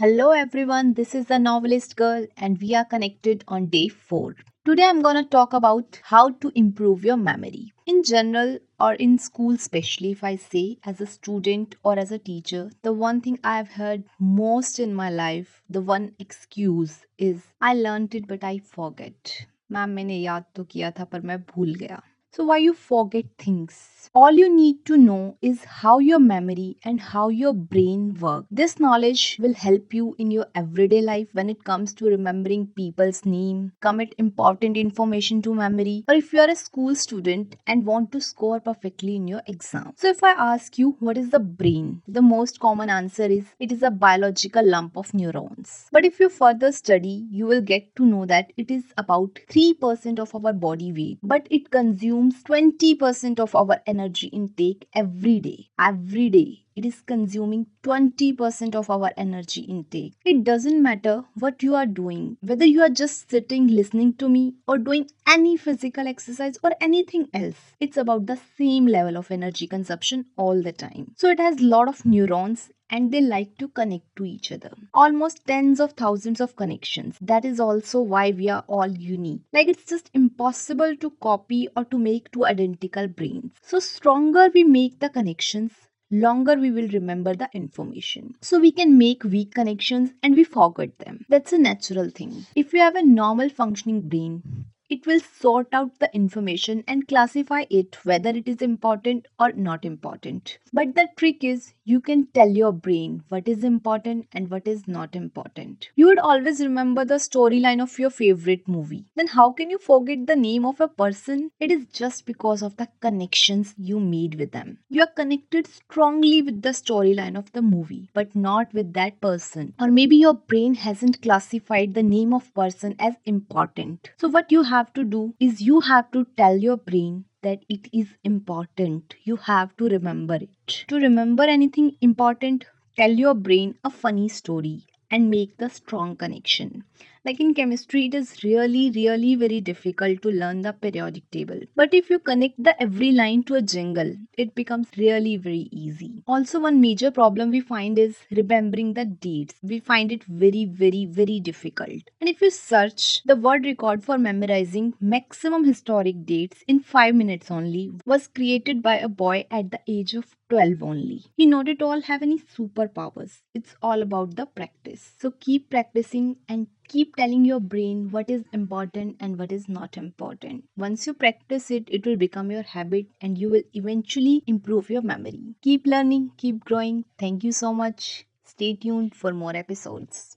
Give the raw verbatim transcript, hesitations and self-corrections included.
Hello everyone, this is The Novelist Girl and we are connected on day four. Today I'm gonna talk about how to improve your memory. In general or in school especially, if I say as a student or as a teacher, the one thing I've heard most in my life, the one excuse is I learned it but I forget. Ma'am, मैंने याद तो किया था पर मैं भूल गया. So why you forget things? All you need to know is how your memory and how your brain work. This knowledge will help you in your everyday life when it comes to remembering people's name, commit important information to memory, or if you are a school student and want to score perfectly in your exam. So if I ask you what is the brain, the most common answer is it is a biological lump of neurons. But if you further study, you will get to know that it is about three percent of our body weight, but it consumes twenty percent of our energy intake every day. Every day. It is consuming twenty percent of our energy intake. It doesn't matter what you are doing, whether you are just sitting listening to me or doing any physical exercise or anything else. It's about the same level of energy consumption all the time. So it has a lot of neurons and they like to connect to each other. Almost tens of thousands of connections. That is also why we are all unique. Like it's just impossible to copy or to make two identical brains. So stronger we make the connections, longer we will remember the information. So we can make weak connections and we forget them. That's a natural thing. If you have a normal functioning brain, it will sort out the information and classify it whether it is important or not important. But the trick is you can tell your brain what is important and what is not important. You would always remember the storyline of your favorite movie. Then how can you forget the name of a person? It is just because of the connections you made with them. You are connected strongly with the storyline of the movie, but not with that person. Or maybe your brain hasn't classified the name of person as important. So what you have to do is you have to tell your brain that it is important. You have to remember it. To remember anything important, tell your brain a funny story and make the strong connection. Like in chemistry, it is really, really very difficult to learn the periodic table. But if you connect the every line to a jingle, it becomes really very easy. Also, one major problem we find is remembering the dates. We find it very, very, very difficult. And if you search the world record for memorizing maximum historic dates in five minutes only was created by a boy at the age of twelve only. He not at all have any superpowers. It's all about the practice. So keep practicing and keep telling your brain what is important and what is not important. Once you practice it, it will become your habit and you will eventually improve your memory. Keep learning, keep growing. Thank you so much. Stay tuned for more episodes.